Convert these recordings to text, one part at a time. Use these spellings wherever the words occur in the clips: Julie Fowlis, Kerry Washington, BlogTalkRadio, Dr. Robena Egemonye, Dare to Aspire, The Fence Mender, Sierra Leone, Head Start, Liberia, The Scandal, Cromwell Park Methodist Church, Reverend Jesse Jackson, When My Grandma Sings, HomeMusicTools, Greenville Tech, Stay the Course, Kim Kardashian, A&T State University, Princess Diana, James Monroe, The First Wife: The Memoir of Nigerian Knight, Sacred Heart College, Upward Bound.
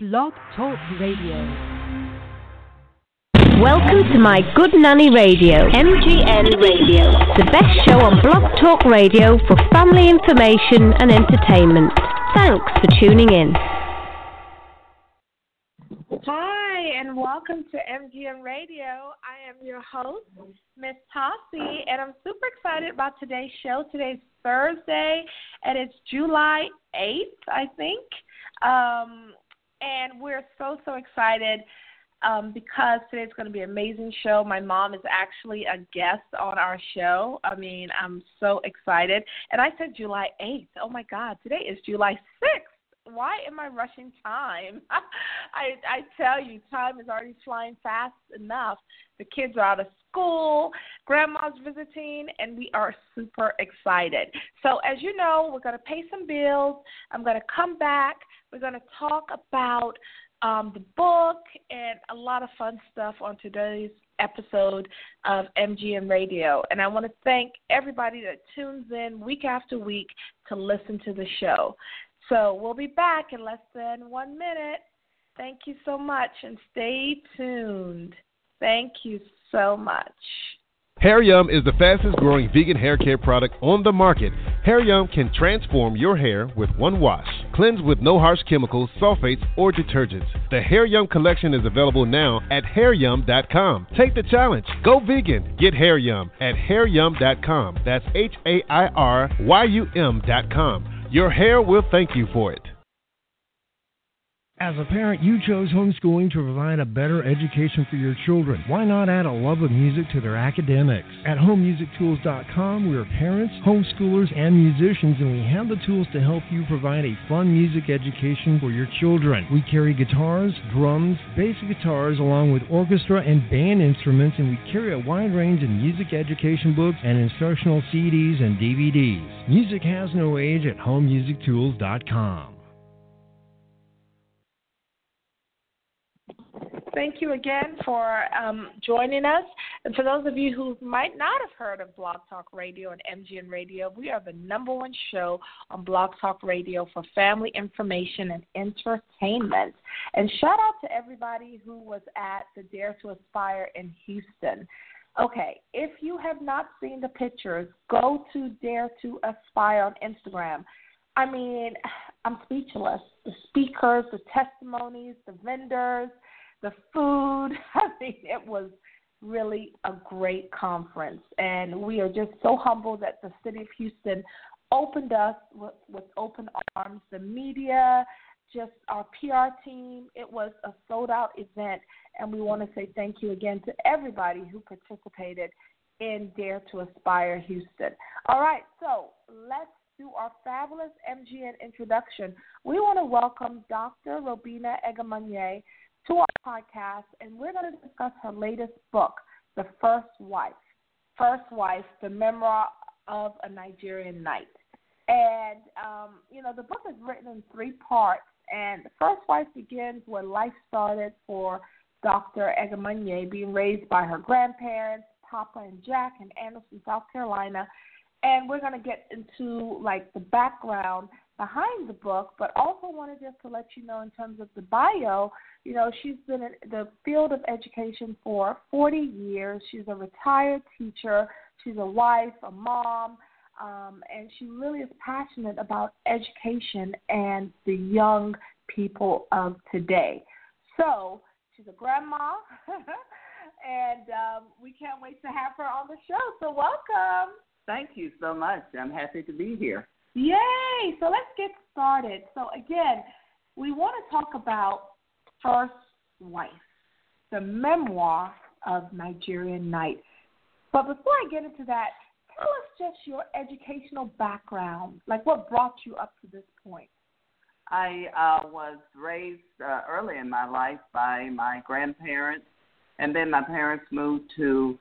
Blog Talk Radio. Welcome to my Good Nanny Radio, MGN Radio, the best show on Blog Talk Radio for family information and entertainment. Thanks for tuning in. Hi, and welcome to MGN Radio. I am your host, Miss Tossie, and I'm super excited about today's show. Today's Thursday, and it's July 8th, I think. And we're so excited because today's going to be an amazing show. My mom is actually a guest on our show. I mean, I'm so excited. And I said July 8th. Oh, my God. Today is July 6th. Why am I rushing time? I tell you, time is already flying fast enough. The kids are out of school, grandma's visiting, and we are super excited. So as you know, we're going to pay some bills. I'm going to come back. We're going to talk about the book and a lot of fun stuff on today's episode of MGM Radio. And I want to thank everybody that tunes in week after week to listen to the show. So we'll be back in less than 1 minute. Thank you so much, and stay tuned. Thank you so much. Hair Yum is the fastest growing vegan hair care product on the market. Hair Yum can transform your hair with one wash. Cleanse with no harsh chemicals, sulfates, or detergents. The Hair Yum collection is available now at hairyum.com. Take the challenge. Go vegan. Get Hair Yum at hairyum.com. That's hairyum.com. Your hair will thank you for it. As a parent, you chose homeschooling to provide a better education for your children. Why not add a love of music to their academics? At HomeMusicTools.com, we are parents, homeschoolers, and musicians, and we have the tools to help you provide a fun music education for your children. We carry guitars, drums, bass guitars, along with orchestra and band instruments, and we carry a wide range of music education books and instructional CDs and DVDs. Music has no age at HomeMusicTools.com. Thank you again for joining us. And for those of you who might not have heard of Blog Talk Radio and MGN Radio, we are the number one show on Blog Talk Radio for family information and entertainment. And shout out to everybody who was at the Dare to Aspire in Houston. Okay, if you have not seen the pictures, go to Dare to Aspire on Instagram. I mean, I'm speechless. The speakers, the testimonies, the vendors, the food. I mean, it was really a great conference, and we are just so humbled that the city of Houston opened us with open arms. The media, just our PR team, it was a sold-out event, and we want to say thank you again to everybody who participated in Dare to Aspire Houston. All right, so let's do our fabulous MGN introduction. We want to welcome Dr. Robena Egemonye to our podcast, and we're going to discuss her latest book, The First Wife. First Wife, The Memoir of a Nigerian Knight. And, the book is written in 3 parts, and The First Wife begins where life started for Dr. Egemonye, being raised by her grandparents, Papa and Jack, in Anderson, South Carolina. And we're going to get into, the background behind the book, but also wanted just to let you know in terms of the bio, she's been in the field of education for 40 years. She's a retired teacher. She's a wife, a mom, and she really is passionate about education and the young people of today. So she's a grandma, and we can't wait to have her on the show. So welcome. Thank you so much. I'm happy to be here. Yay! So let's get started. So again, we want to talk about First Wife, the memoir of Nigerian Knight. But before I get into that, tell us just your educational background, what brought you up to this point. I was raised early in my life by my grandparents, and then my parents moved to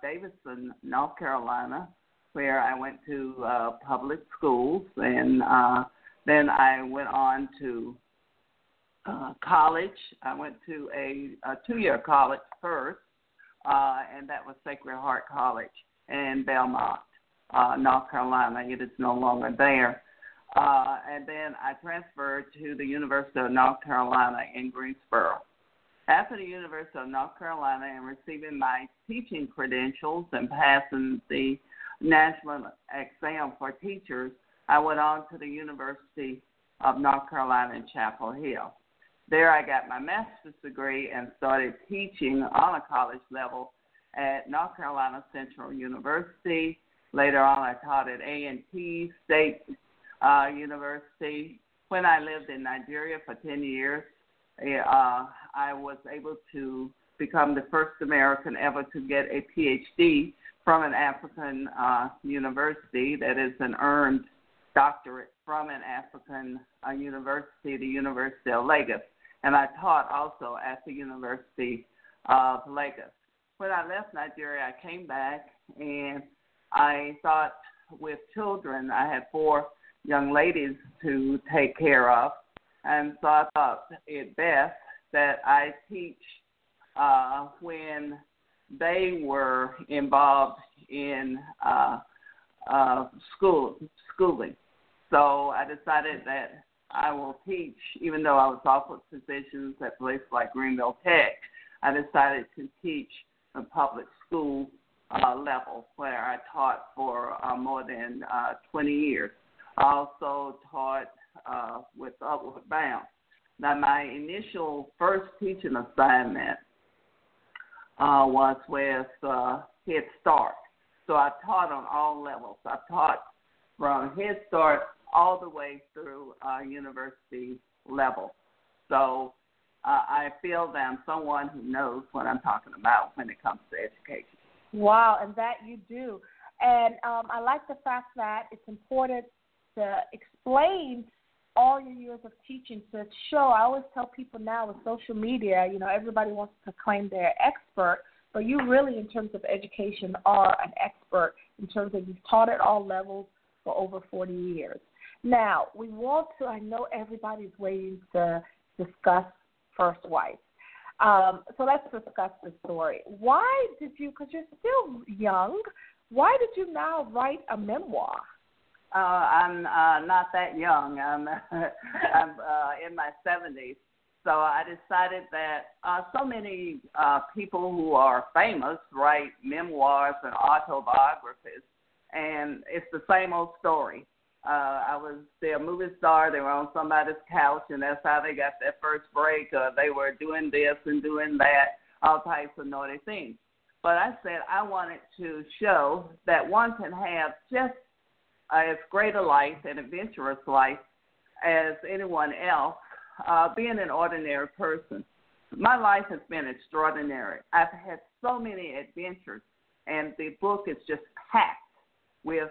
Davidson, North Carolina, where I went to public schools, and then I went on to college. I went to a 2-year college first, and that was Sacred Heart College in Belmont, North Carolina. It is no longer there. And then I transferred to the University of North Carolina in Greensboro. After the University of North Carolina and receiving my teaching credentials and passing the national exam for teachers, I went on to the University of North Carolina in Chapel Hill. There I got my master's degree and started teaching on a college level at North Carolina Central University. Later on, I taught at A&T State University. When I lived in Nigeria for 10 years, I was able to become the first American ever to get a PhD from an African university, that is an earned doctorate from an African university, the University of Lagos. And I taught also at the University of Lagos. When I left Nigeria, I came back and I thought with children, I had 4 young ladies to take care of. And so I thought it best that I teach when they were involved in schooling. So I decided that I will teach, even though I was offered positions at places like Greenville Tech, I decided to teach the public school level, where I taught for more than 20 years. I also taught with Upward Bound. Now, my initial first teaching assignment was with Head Start. So I taught on all levels. I taught from Head Start all the way through university level. So I feel that I'm someone who knows what I'm talking about when it comes to education. Wow, and that you do. And I like the fact that it's important to explain all your years of teaching to show. I always tell people now with social media, you know, everybody wants to claim they're an expert, but you really, in terms of education, are an expert in terms of you've taught at all levels for over 40 years. Now, we want to, I know everybody's waiting to discuss First Wife. So let's discuss the story. Why did you, because you're still young, why did you now write a memoir? I'm not that young. I'm in my 70s. So I decided that so many people who are famous write memoirs and autobiographies, and it's the same old story. I was their movie star. They were on somebody's couch, and that's how they got their first break. They were doing this and doing that, all types of naughty things. But I said I wanted to show that one can have just as great a life, an adventurous life, as anyone else, being an ordinary person. My life has been extraordinary. I've had so many adventures, and the book is just packed with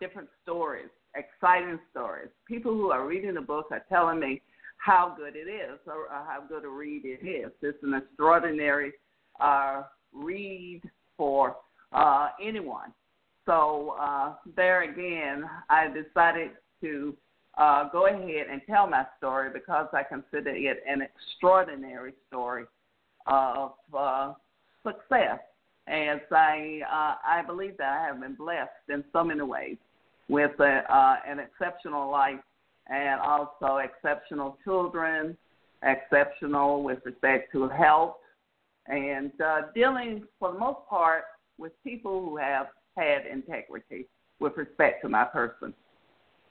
different stories, exciting stories. People who are reading the book are telling me how good it is or how good a read it is. It's an extraordinary read for anyone. So there again, I decided to go ahead and tell my story because I consider it an extraordinary story of success. As I believe that I have been blessed in so many ways with an exceptional life and also exceptional children, exceptional with respect to health, and dealing for the most part with people who have had integrity with respect to my person.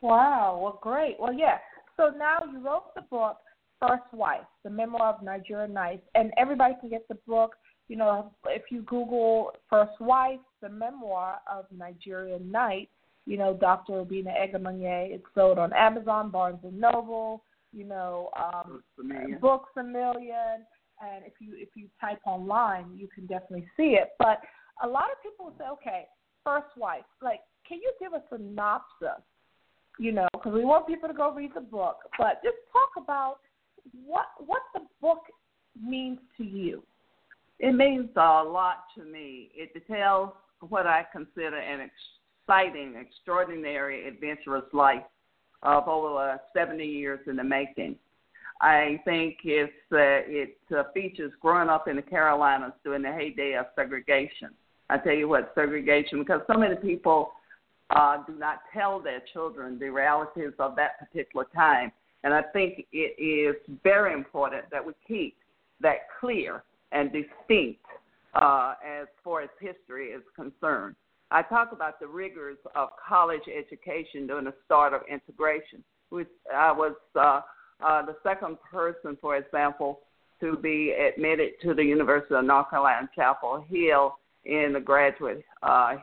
Wow, well, great. Well, yeah. So now you wrote the book, First Wife, The Memoir of Nigerian Knight, and everybody can get the book. You know, if you Google First Wife, The Memoir of Nigerian Knight, you know, Dr. Robena Egemonye, it's sold on Amazon, Barnes & Noble, you know, Books A Million. And if you type online, you can definitely see it. But a lot of people say, okay, First Wife, like, can you give a synopsis? You know, because we want people to go read the book. But just talk about what the book means to you. It means a lot to me. It details what I consider an exciting, extraordinary, adventurous life of over 70 years in the making. I think it features growing up in the Carolinas during the heyday of segregation. I tell you what, segregation, because so many people do not tell their children the realities of that particular time. And I think it is very important that we keep that clear and distinct as far as history is concerned. I talk about the rigors of college education during the start of integration. I was the second person, for example, to be admitted to the University of North Carolina, Chapel Hill in the graduate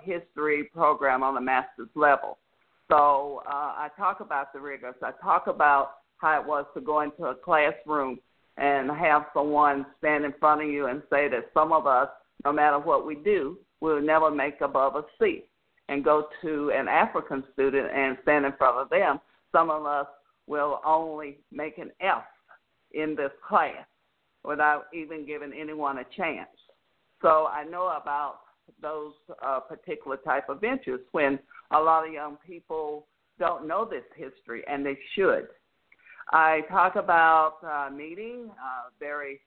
history program on the master's level. So I talk about the rigors. I talk about how it was to go into a classroom and have someone stand in front of you and say that some of us, no matter what we do, we'll never make above a C, and go to an African student and stand in front of them. Some of us will only make an F in this class without even giving anyone a chance. So I know about those particular type of interests when a lot of young people don't know this history, and they should. I talk about meeting very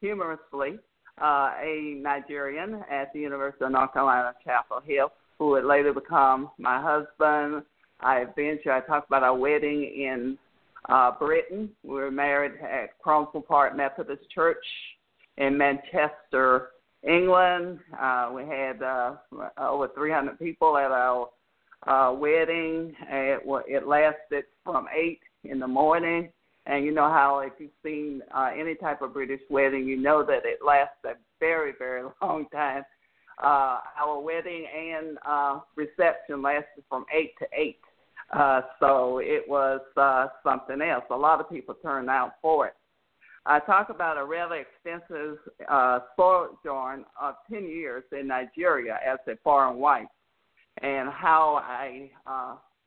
humorously a Nigerian at the University of North Carolina, Chapel Hill, who would later become my husband. I talked about our wedding in Britain. We were married at Cromwell Park Methodist Church in Manchester, England. We had over 300 people at our wedding. It lasted from 8 in the morning. And you know how if you've seen any type of British wedding, you know that it lasts a very, very long time. Our wedding and reception lasted from 8 to 8. So it was something else. A lot of people turned out for it. I talk about a rather extensive sojourn of 10 years in Nigeria as a foreign wife, and how I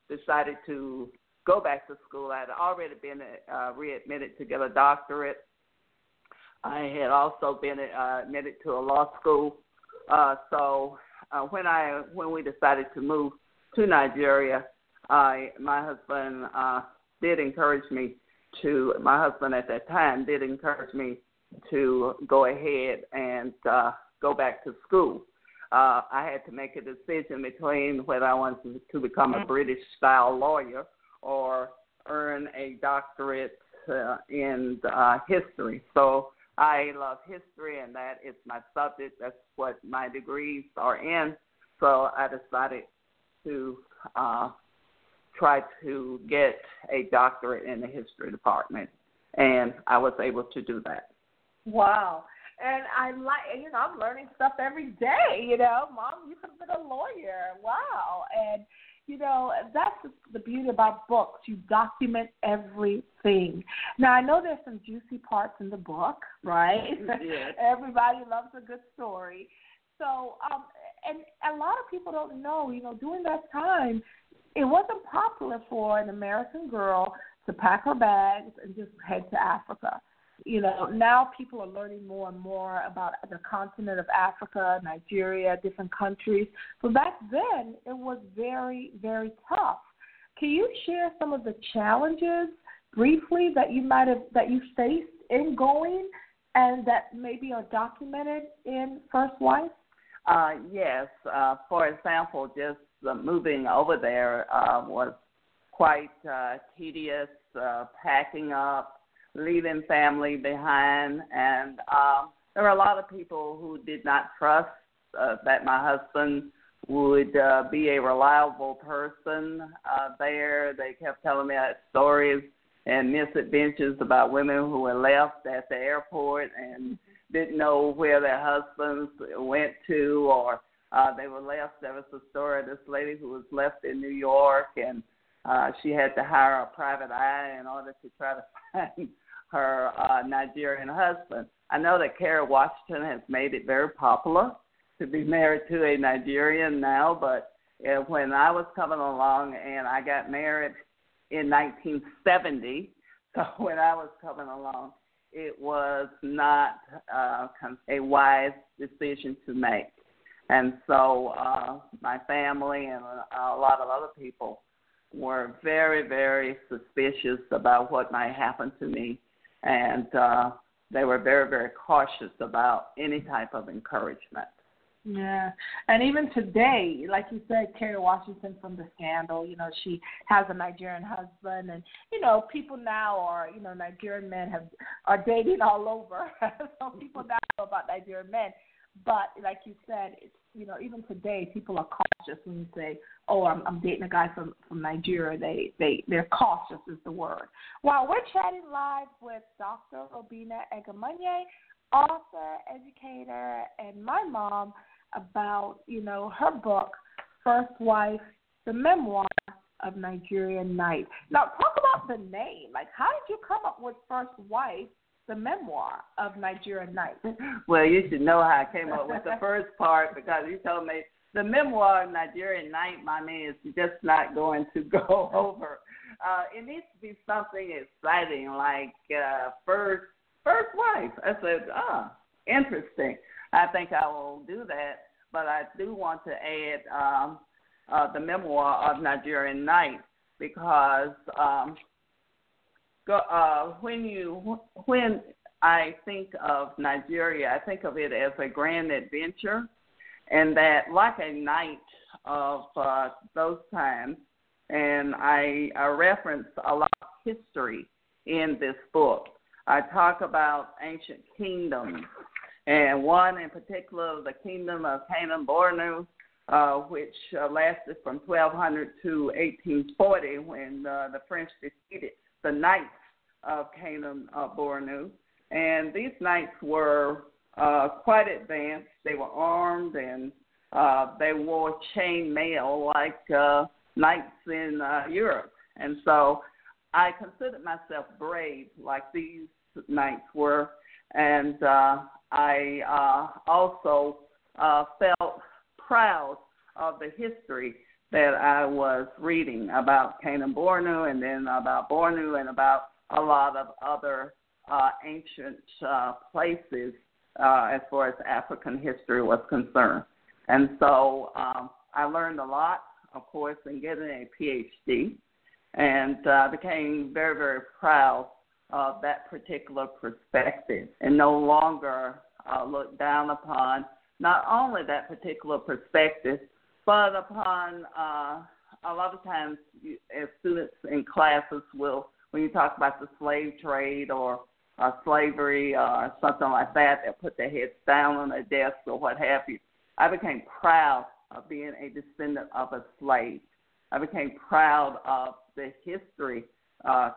decided to go back to school. I had already been readmitted to get a doctorate. I had also been admitted to a law school. So when we decided to move to Nigeria, my husband at that time did encourage me to go ahead and go back to school. I had to make a decision between whether I wanted to become a British-style lawyer or earn a doctorate in history. So I love history, and that is my subject. That's what my degrees are in. So I decided to try to get a doctorate in the history department, and I was able to do that. Wow. And I'm learning stuff every day, Mom, you could have been a lawyer. Wow. And that's the beauty about books. You document everything. Now, I know there's some juicy parts in the book, right? Yes. Everybody loves a good story. So, and a lot of people don't know, during that time, it wasn't popular for an American girl to pack her bags and just head to Africa. Now people are learning more and more about the continent of Africa, Nigeria, different countries. But back then, it was very, very tough. Can you share some of the challenges briefly that you faced in going, and that maybe are documented in First Wife? Yes. For example, just moving over there was quite tedious. Packing up, leaving family behind, and there were a lot of people who did not trust that my husband would be a reliable person there. They kept telling me stories and misadventures about women who were left at the airport and didn't know where their husbands went to, or they were left. There was a story of this lady who was left in New York, and she had to hire a private eye in order to try to find her Nigerian husband. I know that Kerry Washington has made it very popular to be married to a Nigerian now, but when I was coming along, and I got married in 1970, so when I was coming along, it was not a wise decision to make. And so my family and a lot of other people were very, very suspicious about what might happen to me, and they were very, very cautious about any type of encouragement. Yeah, and even today, like you said, Kerry Washington from The Scandal, you know, she has a Nigerian husband, and, you know, people now are, you know, Nigerian men are dating all over. So people now know about Nigerian men. But like you said, it's, you know, even today, people are cautious when you say, oh, I'm dating a guy from Nigeria. They're cautious is the word. Well, we're chatting live with Dr. Robena Egemonye, author, educator, and my mom, about, you know, her book, First Wife, The Memoir of Nigerian Knight. Now, talk about the name. Like, how did you come up with First Wife, The Memoir of Nigerian Knight? Well, you should know how I came up with the first part, because you told me The Memoir of Nigerian Knight, my man, is just not going to go over. It needs to be something exciting, like First Wife. I said, interesting. I think I will do that, but I do want to add the memoir of Nigerian Knight, because when I think of Nigeria, I think of it as a grand adventure, and that like a knight of those times, and I reference a lot of history in this book. I talk about ancient kingdoms, and one in particular, the kingdom of Kanem-Bornu, which lasted from 1200 to 1840, when the French defeated the Knights of Kanem-Bornu. And these Knights were quite advanced. They were armed, and they wore chain mail like knights in Europe. And so I considered myself brave, like these knights were, and I also felt proud of the history that I was reading about Kanem-Bornu, and then about Bornu, and about a lot of other ancient places as far as African history was concerned. And so I learned a lot, of course, in getting a Ph.D., and became very, very proud of that particular perspective, and no longer look down upon not only that particular perspective, but upon a lot of times as students in classes will, when you talk about the slave trade or slavery or something like that, they'll put their heads down on their desks or what have you. I became proud of being a descendant of a slave. I became proud of the history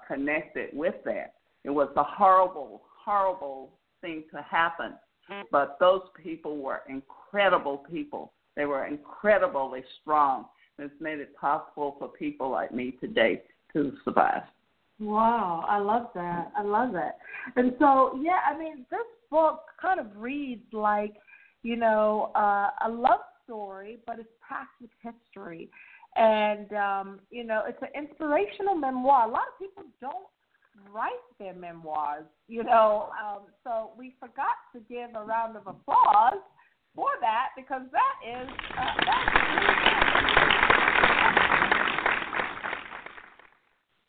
connected with that. It was a horrible, horrible thing to happen, but those people were incredible people. They were incredibly strong. It's made it possible for people like me today to survive. Wow, I love that. I love that. And so, yeah, I mean, this book kind of reads like, you know, a love story, but it's packed with history. And, you know, it's an inspirational memoir. A lot of people don't write their memoirs, you know. So we forgot to give a round of applause for that, because that is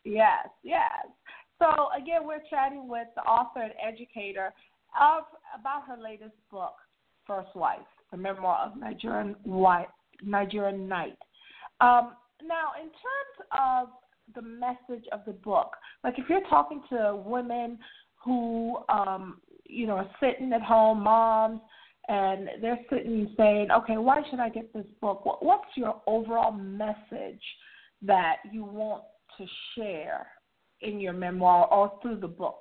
Yes, yes. So, again, we're chatting with the author and educator about her latest book, First Wife, The Memoir of Nigerian Knight. Now, in terms of the message of the book, like if you're talking to women who, you know, are sitting at home, moms, and they're sitting and saying, okay, why should I get this book? What's your overall message that you want to share in your memoir or through the book?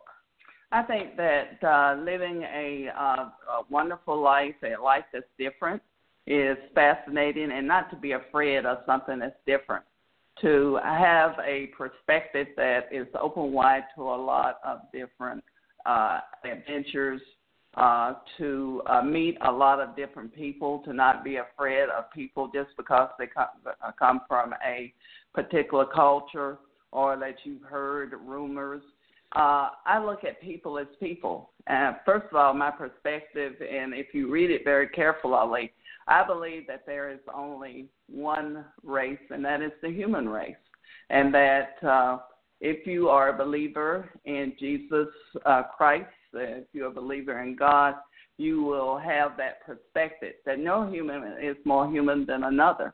I think that living a wonderful life, a life that's different, is fascinating, and not to be afraid of something that's different, to have a perspective that is open wide to a lot of different adventures, to meet a lot of different people, to not be afraid of people just because they come from a particular culture or that you've heard rumors. I look at people as people. And first of all, my perspective, and if you read it very carefully, I believe that there is only one race, and that is the human race. And that if you are a believer in Jesus Christ, if you're a believer in God, you will have that perspective that no human is more human than another,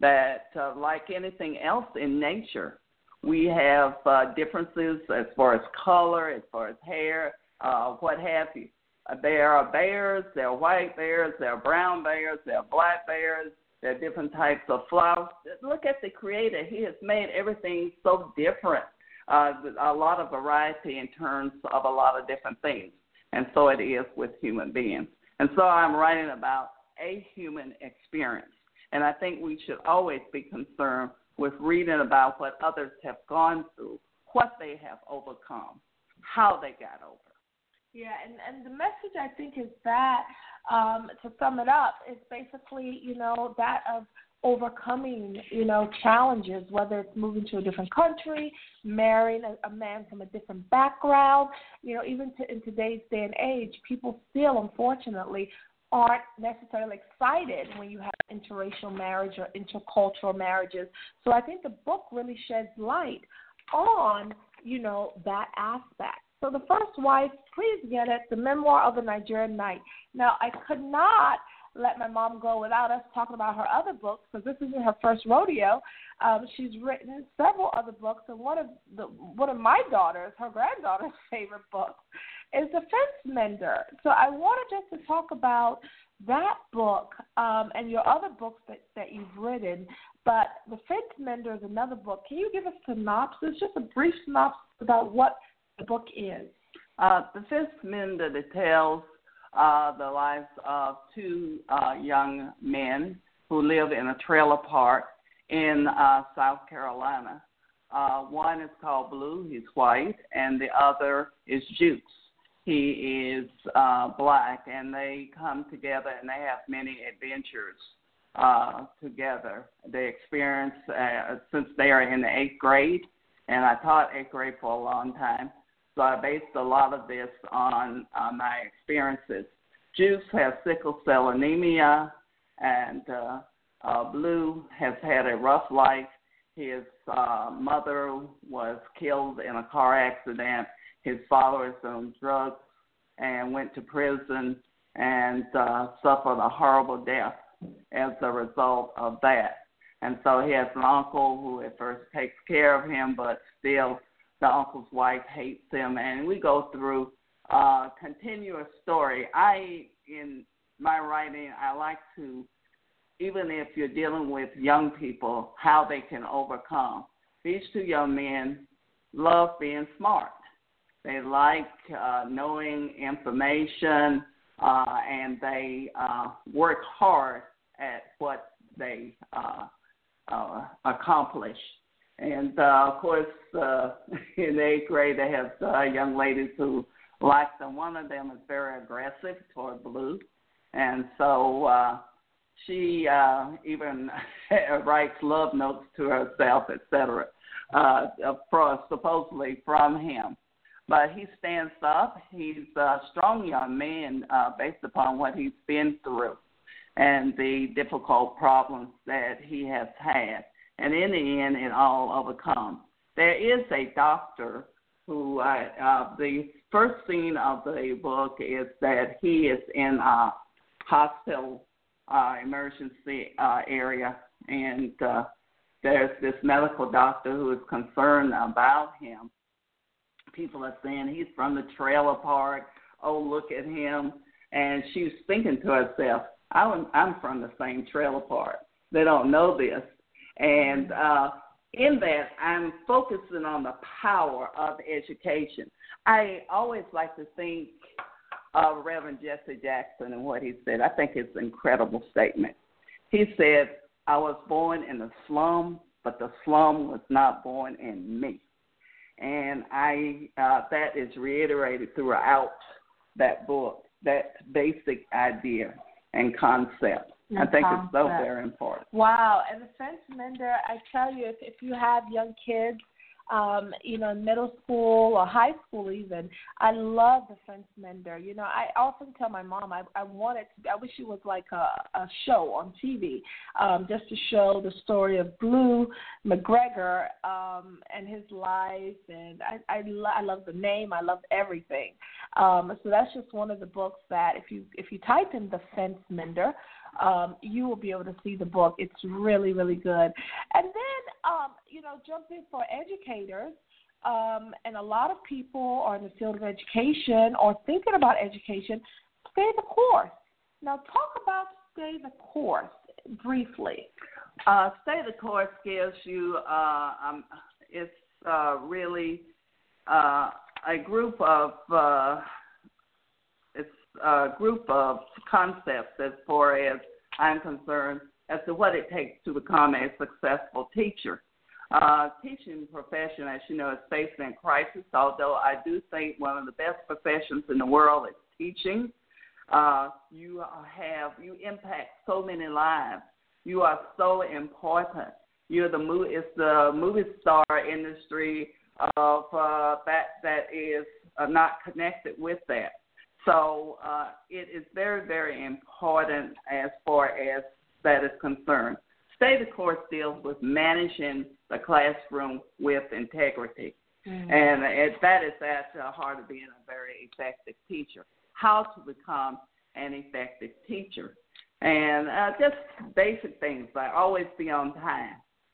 that like anything else in nature, we have differences as far as color, as far as hair, what have you. There are bears, there are white bears, there are brown bears, there are black bears, there are different types of flowers. Look at the Creator. He has made everything so different, a lot of variety in terms of a lot of different things. And so it is with human beings. And so I'm writing about a human experience. And I think we should always be concerned with reading about what others have gone through, what they have overcome, how they got over. Yeah, and the message, I think, is that, to sum it up, is basically, you know, that of overcoming, you know, challenges, whether it's moving to a different country, marrying a man from a different background. You know, even in today's day and age, people still, unfortunately, aren't necessarily excited when you have interracial marriage or intercultural marriages. So I think the book really sheds light on, you know, that aspect. So The First Wife, please get it, The Memoir of a Nigerian Knight. Now, I could not let my mom go without us talking about her other books, because this isn't her first rodeo. She's written several other books, and one of my daughters, her granddaughter's favorite book, is The Fence Mender. So I wanted just to talk about that book and your other books that you've written, but The Fence Mender is another book. Can you give a synopsis, just a brief synopsis about what the book is? The Fence Mender details the lives of two young men who live in a trailer park in South Carolina. One is called Blue, he's white, and the other is Jukes. He is black, and they come together and they have many adventures together. They experience, since they are in the 8th grade, and I taught 8th grade for a long time, so I based a lot of this on my experiences. Juice has sickle cell anemia, and Blue has had a rough life. His mother was killed in a car accident. His father is on drugs and went to prison and suffered a horrible death as a result of that. And so he has an uncle who at first takes care of him, but still the uncle's wife hates him. And we go through a continuous story. In my writing, I like to, even if you're dealing with young people, how they can overcome. These two young men love being smart. They like knowing information, and they work hard at what they accomplish. And, of course, in 8th grade, they have young ladies who like them. One of them is very aggressive toward Blue, and so she even writes love notes to herself, etc., supposedly from him. But he stands up. He's a strong young man based upon what he's been through and the difficult problems that he has had. And in the end, it all overcomes. There is a doctor who, the first scene of the book is that he is in a hospital emergency area, and there's this medical doctor who is concerned about him. People are saying he's from the trailer park. Oh, look at him. And she's thinking to herself, I'm from the same trailer park. They don't know this. And in that, I'm focusing on the power of education. I always like to think of Reverend Jesse Jackson and what he said. I think it's an incredible statement. He said, I was born in the slum, but the slum was not born in me. And that is reiterated throughout that book, that basic idea and concept. And I think it's so very important. Wow. And The Fence Mender, I tell you, if you have young kids, middle school or high school even. I love The Fence Mender. You know, I often tell my mom I wish it was like a show on TV, just to show the story of Blue McGregor and his life. And I love the name. I love everything. So that's just one of the books that if you type in The Fence Mender, you will be able to see the book. It's really, really good. And then, jumping for educators, and a lot of people are in the field of education or thinking about education, Stay the Course. Now, talk about Stay the Course briefly. Stay the Course gives you, it's really a group of concepts, as far as I'm concerned, as to what it takes to become a successful teacher. Teaching profession, as you know, is facing a crisis, although I do think one of the best professions in the world is teaching. You impact so many lives. You are so important. It's the movie star industry of that is not connected with that. So it is very, very important as far as that is concerned. Stay the Course deals with managing the classroom with integrity. Mm-hmm. And that is at the heart of being a very effective teacher, how to become an effective teacher. And just basic things like always be on time.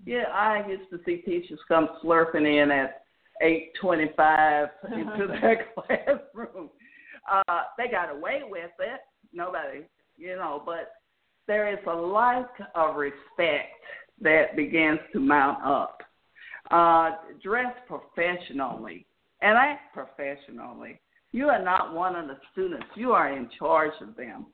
Yeah, I used to see teachers come slurping in at 8:25 into their classroom. They got away with it. Nobody, but there is a lack of respect that begins to mount up. Dress professionally and act professionally. You are not one of the students. You are in charge of them.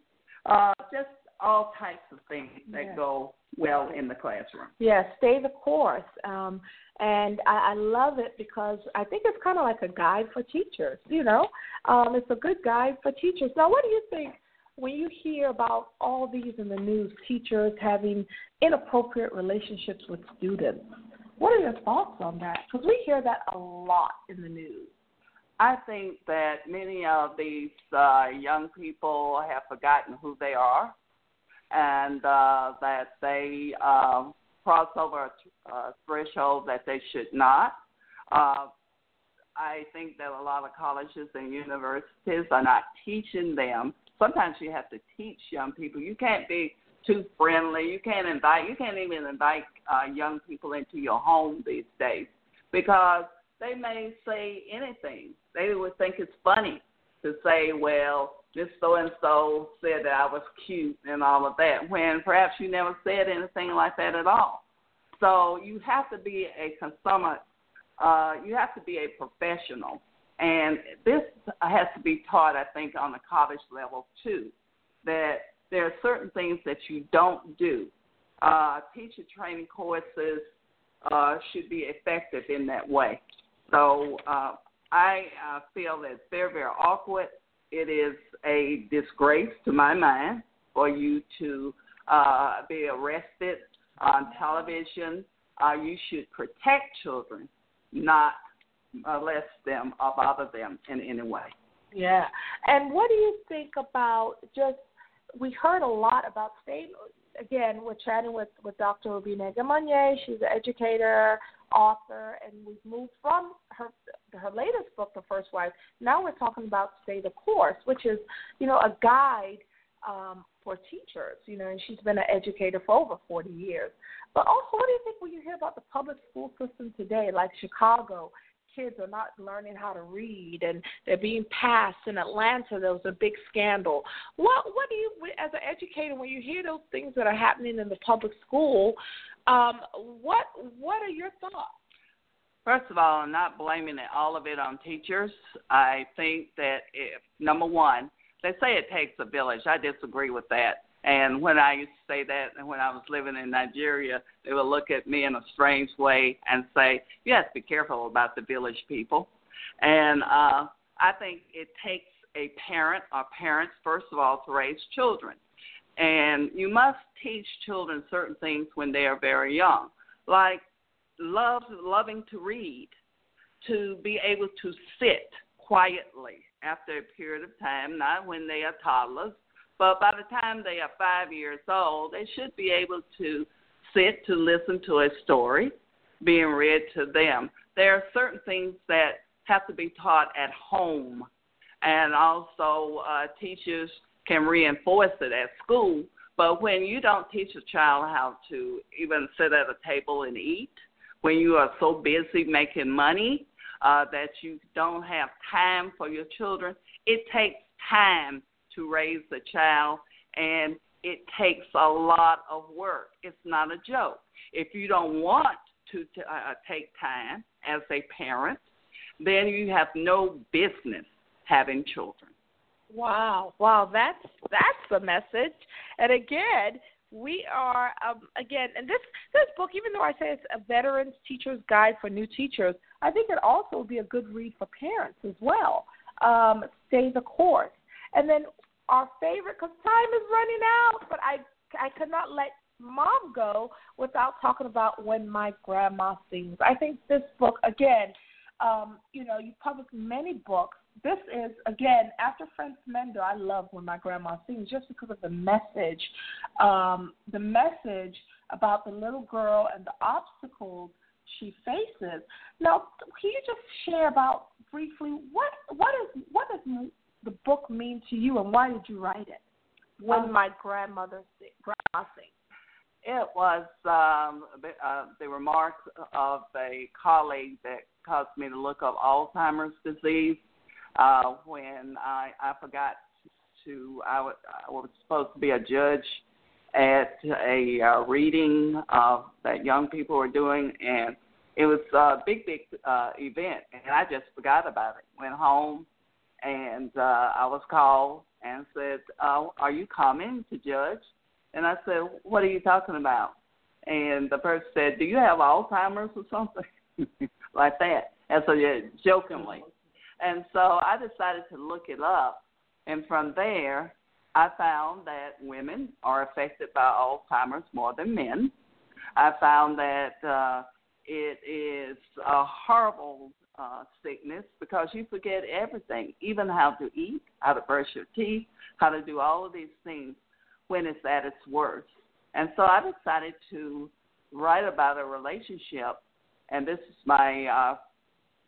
Just all types of things that go well in the classroom. Yeah, Stay the Course. And I love it because I think it's kind of like a guide for teachers, It's a good guide for teachers. Now, what do you think when you hear about all these in the news, teachers having inappropriate relationships with students? What are your thoughts on that? Because we hear that a lot in the news. I think that many of these young people have forgotten who they are, and that they cross over a threshold that they should not. I think that a lot of colleges and universities are not teaching them. Sometimes you have to teach young people. You can't be too friendly. You can't even invite young people into your home these days because they may say anything. They would think it's funny to say, well, this so-and-so said that I was cute and all of that, when perhaps you never said anything like that at all. So you have to be a consummate, you have to be a professional. And this has to be taught, I think, on the college level, too, that there are certain things that you don't do. Teacher training courses should be effective in that way. So I feel that it's very, very awkward. It is a disgrace, to my mind, for you to be arrested on television. You should protect children, not molest them or bother them in any way. Yeah. And what do you think about we heard a lot about state. Again, we're chatting with Dr. Robena Egemonye. She's an educator, author, and we've moved from her latest book, The First Wife. Now we're talking about Stay the Course, which is, a guide for teachers, and she's been an educator for over 40 years. But also, what do you think when you hear about the public school system today, like Chicago? Kids are not learning how to read, and they're being passed. In Atlanta, there was a big scandal. What do you, as an educator, when you hear those things that are happening in the public school, what are your thoughts? First of all, I'm not blaming all of it on teachers. I think that, number one, they say it takes a village. I disagree with that. And when I used to say that, and when I was living in Nigeria, they would look at me in a strange way and say, you have to be careful about the village people. And I think it takes a parent or parents, first of all, to raise children. And you must teach children certain things when they are very young, like loving to read. to be able to sit quietly after a period of time, not when they are toddlers, but by the time they are 5 years old, they should be able to sit to listen to a story being read to them. There are certain things that have to be taught at home, and also teachers can reinforce it at school. But when you don't teach a child how to even sit at a table and eat, when you are so busy making money that you don't have time for your children, it takes time to raise a child, and it takes a lot of work. It's not a joke. If you don't want to take time as a parent, then you have no business having children. Wow, that's the message. And again, we are, and this book, even though I say it's a Veterans Teacher's Guide for New Teachers, I think it also would be a good read for parents as well. Stay the Course. And then our favorite, because time is running out, but I could not let Mom go without talking about When My Grandma Sings. I think this book, again, you published many books. This is, again, after Fence Mender, I love When My Grandma Sings just because of the message about the little girl and the obstacles she faces. Now, can you just share about briefly what does the book mean to you, and why did you write it? When My Grandma Sings. It was the remarks of a colleague that caused me to look up Alzheimer's disease. When I forgot to, I was supposed to be a judge at a reading that young people were doing, and it was a big event, and I just forgot about it. Went home, and I was called and said, are you coming to judge? And I said, what are you talking about? And the person said, do you have Alzheimer's or something like that? And so, yeah, jokingly. And so I decided to look it up, and from there I found that women are affected by Alzheimer's more than men. I found that it is a horrible sickness because you forget everything, even how to eat, how to brush your teeth, how to do all of these things when it's at its worst. And so I decided to write about a relationship, and this is my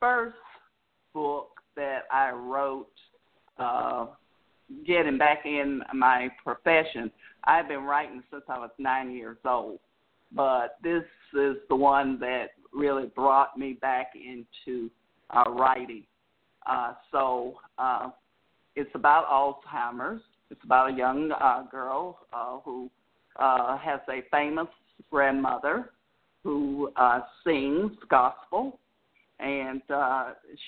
first book that I wrote getting back in my profession. I've been writing since I was 9 years old, but this is the one that really brought me back into writing. So it's about Alzheimer's. It's about a young girl who has a famous grandmother who sings gospel, and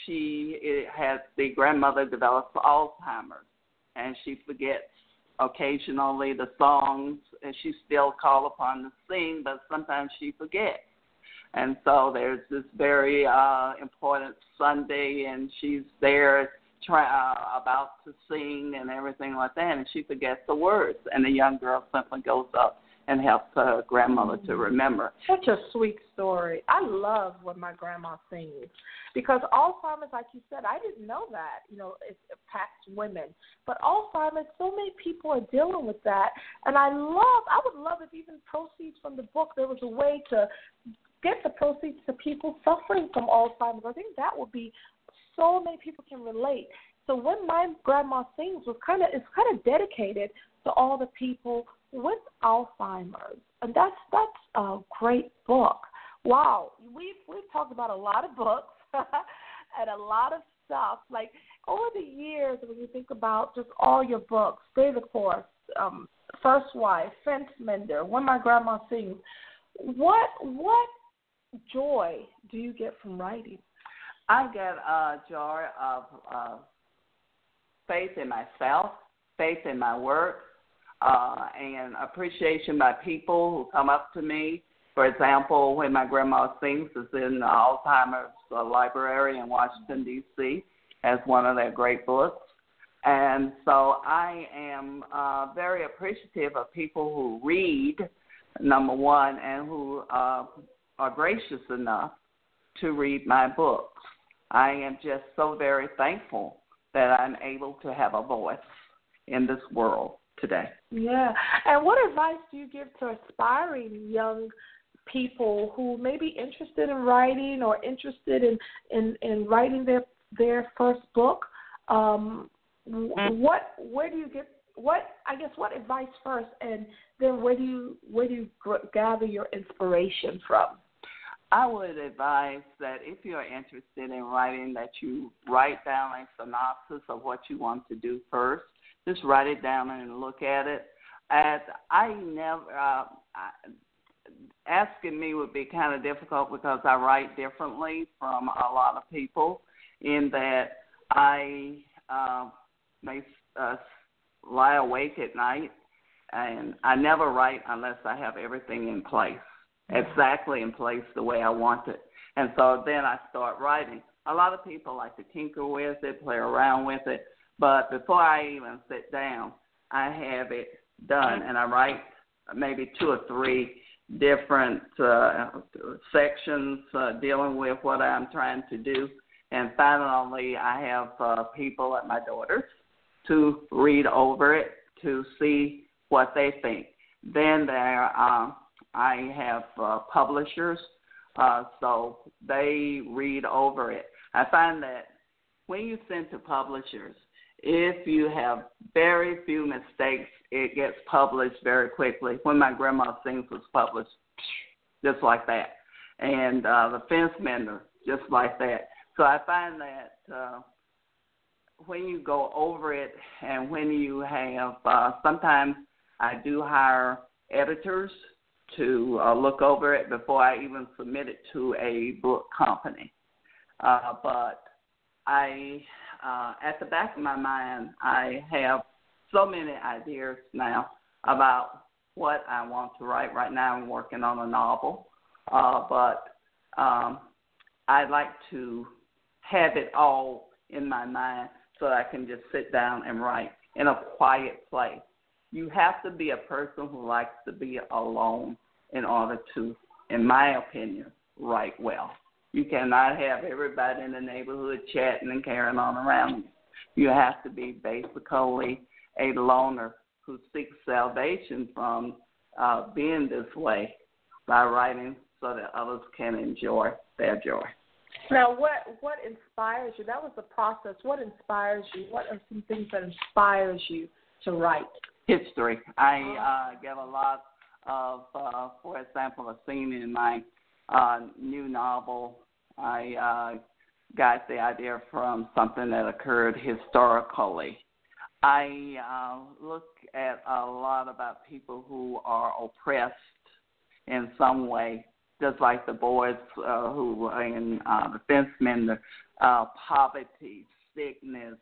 she has the grandmother develops Alzheimer's, and she forgets occasionally the songs, and she's still called upon to sing, but sometimes she forgets. And so there's this very important Sunday, and she's there about to sing and everything like that, and she forgets the words, and the young girl simply goes up and helps her grandmother to remember. Such a sweet story. I love When My Grandma Sings, because Alzheimer's, like you said, I didn't know that, it impacts women. But Alzheimer's, so many people are dealing with that, and I would love if even proceeds from the book, there was a way to get the proceeds to people suffering from Alzheimer's. I think that would be so many people can relate. So When My Grandma Sings is kind of dedicated to all the people with Alzheimer's, and that's a great book. Wow, we've talked about a lot of books and a lot of stuff. Like over the years, when you think about just all your books, Stay the Course, First Wife, Fence Mender, When My Grandma Sings, what joy do you get from writing? I get a joy of faith in myself, faith in my work, and appreciation by people who come up to me. For example, When My Grandma Sings is in the Alzheimer's Library in Washington, D.C. as one of their great books. And so I am very appreciative of people who read, number one, and who are gracious enough to read my books. I am just so very thankful that I'm able to have a voice in this world today. Yeah. And what advice do you give to aspiring young people who may be interested in writing or interested in writing their first book? What advice first, and then where do you gather your inspiration from? I would advise that if you're interested in writing, that you write down a synopsis of what you want to do first. Just write it down and look at it. As I never asking me would be kind of difficult because I write differently from a lot of people, in that I may lie awake at night, and I never write unless I have everything in place, exactly in place the way I want it. And so then I start writing. A lot of people like to tinker with it, play around with it, but before I even sit down, I have it done, and I write maybe two or three different sections dealing with what I'm trying to do. And finally, I have people at my daughter's to read over it to see what they think. Then I have publishers, so they read over it. I find that when you send to publishers, if you have very few mistakes, it gets published very quickly. When My Grandma Sings was published, just like that. And The Fence Mender, just like that. So I find that when you go over it, and when you have, sometimes I do hire editors to look over it before I even submit it to a book company. But I, at the back of my mind, I have so many ideas now about what I want to write. Right now I'm working on a novel, but I'd like to have it all in my mind so I can just sit down and write in a quiet place. You have to be a person who likes to be alone in order to, in my opinion, write well. You cannot have everybody in the neighborhood chatting and carrying on around you. You have to be basically a loner who seeks salvation from being this way by writing so that others can enjoy their joy. Now, what inspires you? That was the process. What inspires you? What are some things that inspires you to write? History. I get a lot of, for example, a scene in my new novel. I got the idea from something that occurred historically. I look at a lot about people who are oppressed in some way, just like the boys who were in The Fence Mender, poverty, sickness,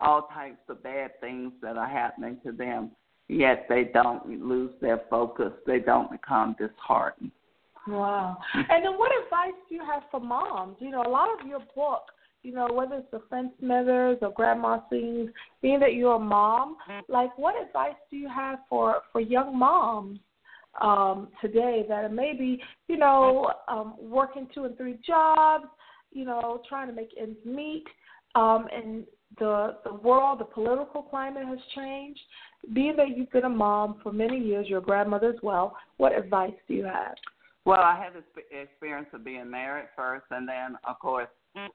all types of bad things that are happening to them, yet they don't lose their focus. They don't become disheartened. Wow. And then what advice do you have for moms? You know, a lot of your book, you know, whether it's The Fence Mender or Grandma Sings, being that you're a mom, like what advice do you have for young moms today that are maybe, you know, working 2 and 3 jobs, you know, trying to make ends meet, and the world, the political climate has changed. Being that you've been a mom for many years, your grandmother as well, what advice do you have? Well, I had the experience of being married first, and then, of course,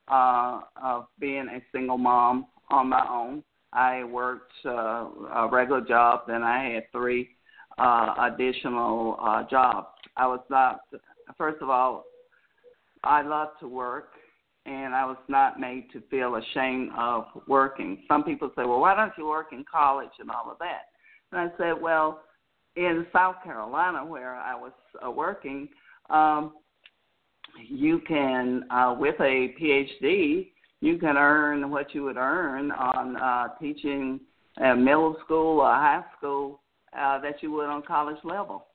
of being a single mom on my own. I worked a regular job, then I had 3 additional jobs. I was not, first of all, I love to work, and I was not made to feel ashamed of working. Some people say, well, why don't you work in college and all of that? And I said, well, in South Carolina where I was working, you can, with a PhD, you can earn what you would earn on teaching at middle school or high school that you would on college level.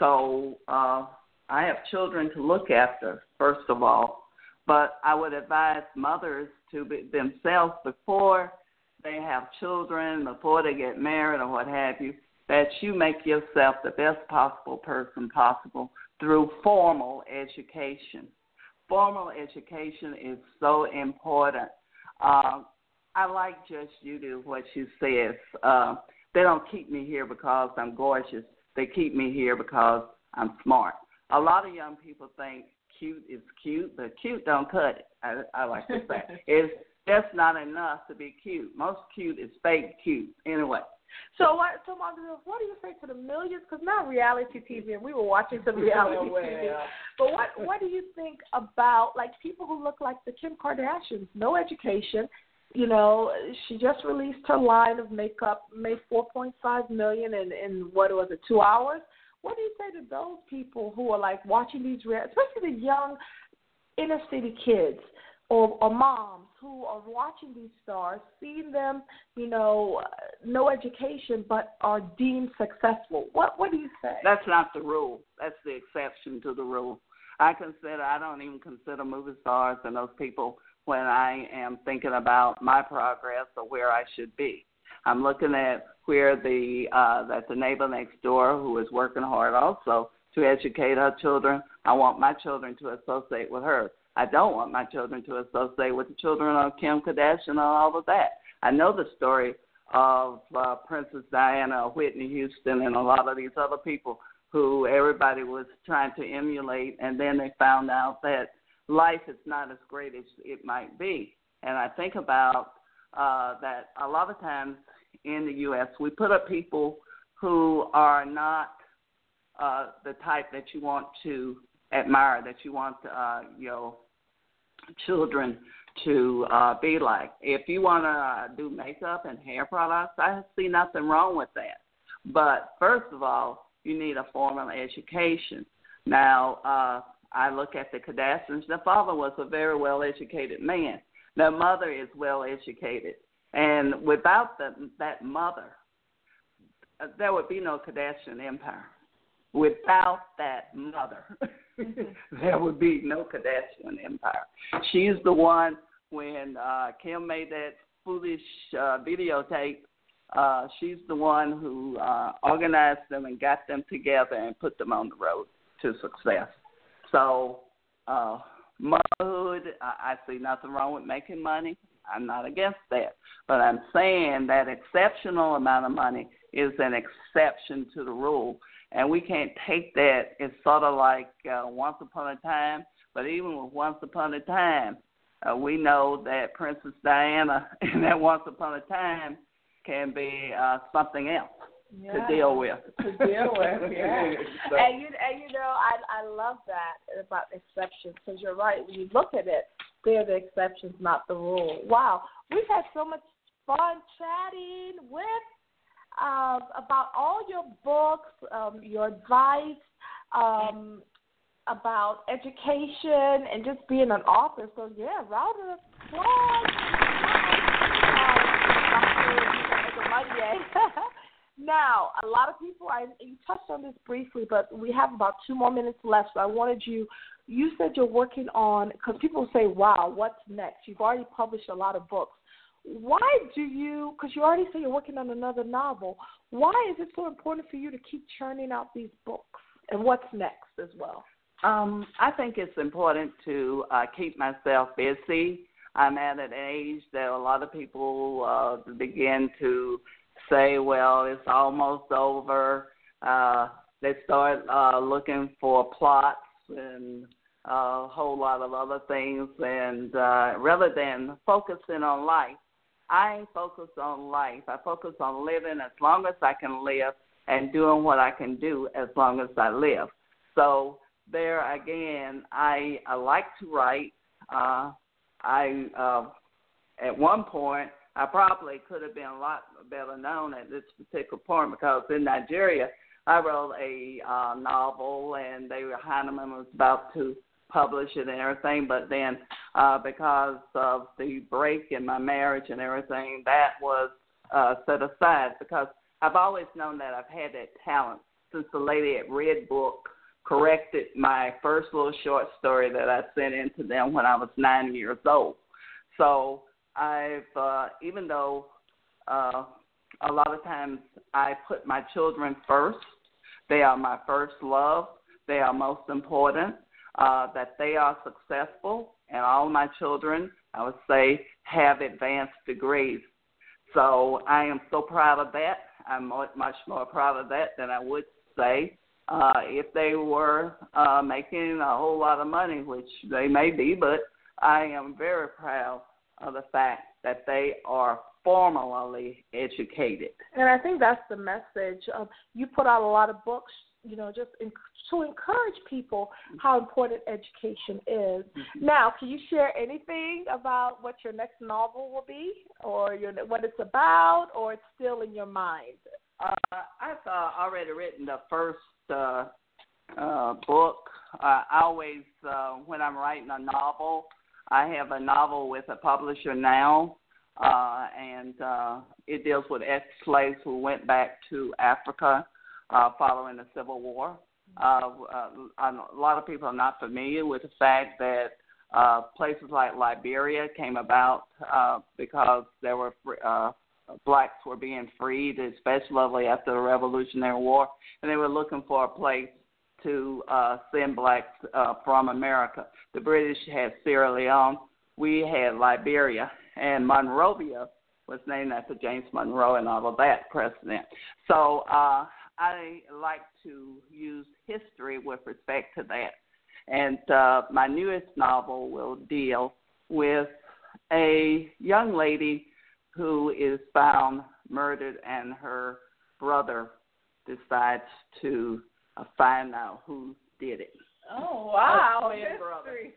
So I have children to look after, first of all, but I would advise mothers to be themselves before they have children, before they get married or what have you, that you make yourself the best possible person possible through formal education. formal education is so important. I like Judge Judy, what she says. They don't keep me here because I'm gorgeous. They keep me here because I'm smart. A lot of young people think cute is cute, but cute don't cut it, I like to say. That's not enough to be cute. Most cute is fake cute anyway. So what do you say to the millions? Because now reality TV, and we were watching some reality TV. But what do you think about, like, people who look like the Kim Kardashians, no education? You know, she just released her line of makeup, made $4.5 million in 2 hours? What do you say to those people who are, like, watching these, especially the young inner-city kids or moms who are watching these stars, seeing them, you know, no education, but are deemed successful? What do you say? That's not the rule. That's the exception to the rule. I don't even consider movie stars and those people when I am thinking about my progress or where I should be. I'm looking at where the neighbor next door who is working hard also to educate her children. I want my children to associate with her. I don't want my children to associate with the children of Kim Kardashian and all of that. I know the story of Princess Diana, Whitney Houston, and a lot of these other people who everybody was trying to emulate, and then they found out that life is not as great as it might be. And I think about that a lot of times in the U.S., we put up people who are not the type that you want to admire, that you want your children to be like. If you want to do makeup and hair products, I see nothing wrong with that. But first of all, you need a formal education. Now, I look at the Kardashians. Their father was a very well-educated man. Their mother is well-educated. And without that mother, there would be no Kardashian empire. Without that mother, there would be no Kardashian empire. She's the one, when Kim made that foolish videotape, she's the one who organized them and got them together and put them on the road to success. So motherhood, I see nothing wrong with making money. I'm not against that. But I'm saying that exceptional amount of money is an exception to the rule. And we can't take that. It's sort of like once upon a time. But even with once upon a time, we know that Princess Diana and that once upon a time can be something else. Yeah. To deal with, yeah. So. And you know, I love that about exceptions, because you're right. When you look at it, they're the exceptions, not the rule. Wow. We've had so much fun chatting with about all your books, your advice, about education, and just being an author. So, yeah, round of applause. Now, a lot of people, you touched on this briefly, but we have about 2 more minutes left. So I wanted you said you're working on, because people say, wow, what's next? You've already published a lot of books. Because you already say you're working on another novel, why is it so important for you to keep churning out these books? And what's next as well? I think it's important to keep myself busy. I'm at an age that a lot of people begin to say, well, it's almost over. They start looking for plots and a whole lot of other things. And rather than focusing on life, I ain't focused on life. I focus on living as long as I can live and doing what I can do as long as I live. So there again, I like to write. At one point, I probably could have been a lot better known at this particular point, because in Nigeria, I wrote a novel, and Hahnemann was about to publish it and everything, but then because of the break in my marriage and everything, that was set aside, because I've always known that I've had that talent since the lady at Red Book corrected my first little short story that I sent in to them when I was 9 years old. So I've, even though a lot of times I put my children first, they are my first love, they are most important, that they are successful, and all my children, I would say, have advanced degrees. So I am so proud of that. I'm much more proud of that than I would say if they were making a whole lot of money, which they may be, but I am very proud of the fact that they are formally educated. And I think that's the message. You put out a lot of books, you know, just to encourage people how important education is. Mm-hmm. Now, can you share anything about what your next novel will be, or what it's about, or it's still in your mind? I've already written the first book. I always, when I'm writing a novel, I have a novel with a publisher now, and it deals with ex-slaves who went back to Africa following the Civil War. A lot of people are not familiar with the fact that places like Liberia came about because there were blacks were being freed, especially after the Revolutionary War, and they were looking for a place to send blacks from America. The British had Sierra Leone. We had Liberia, and Monrovia was named after James Monroe and all of that president. So I like to use history with respect to that. And my newest novel will deal with a young lady who is found murdered, and her brother decides to find out who did it. Oh, wow. A twin brother.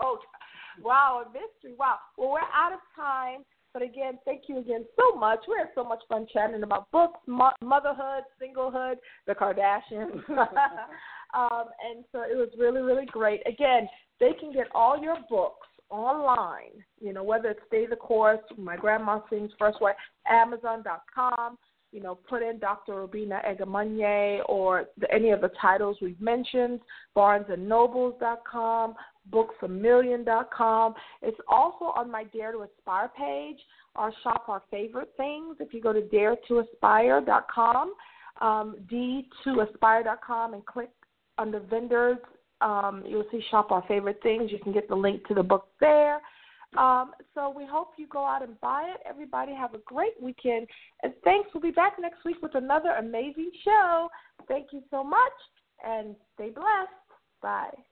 Oh, wow, a mystery. Wow. Well, we're out of time. But again, thank you again so much. We had so much fun chatting about books, motherhood, singlehood, the Kardashians. And so it was really, really great. Again, they can get all your books online, you know, whether it's Stay the Course, My Grandma Sings, First Wife, Amazon.com. You know, put in Dr. Robena Egemonye or any of the titles we've mentioned, barnesandnobles.com, books-a-million.com. It's also on my Dare to Aspire page, our shop, our favorite things. If you go to daretoaspire.com, d2aspire.com, and click under vendors, you'll see shop our favorite things. You can get the link to the book there. So we hope you go out and buy it. Everybody have a great weekend. And thanks. We'll be back next week with another amazing show. Thank you so much, and stay blessed. Bye.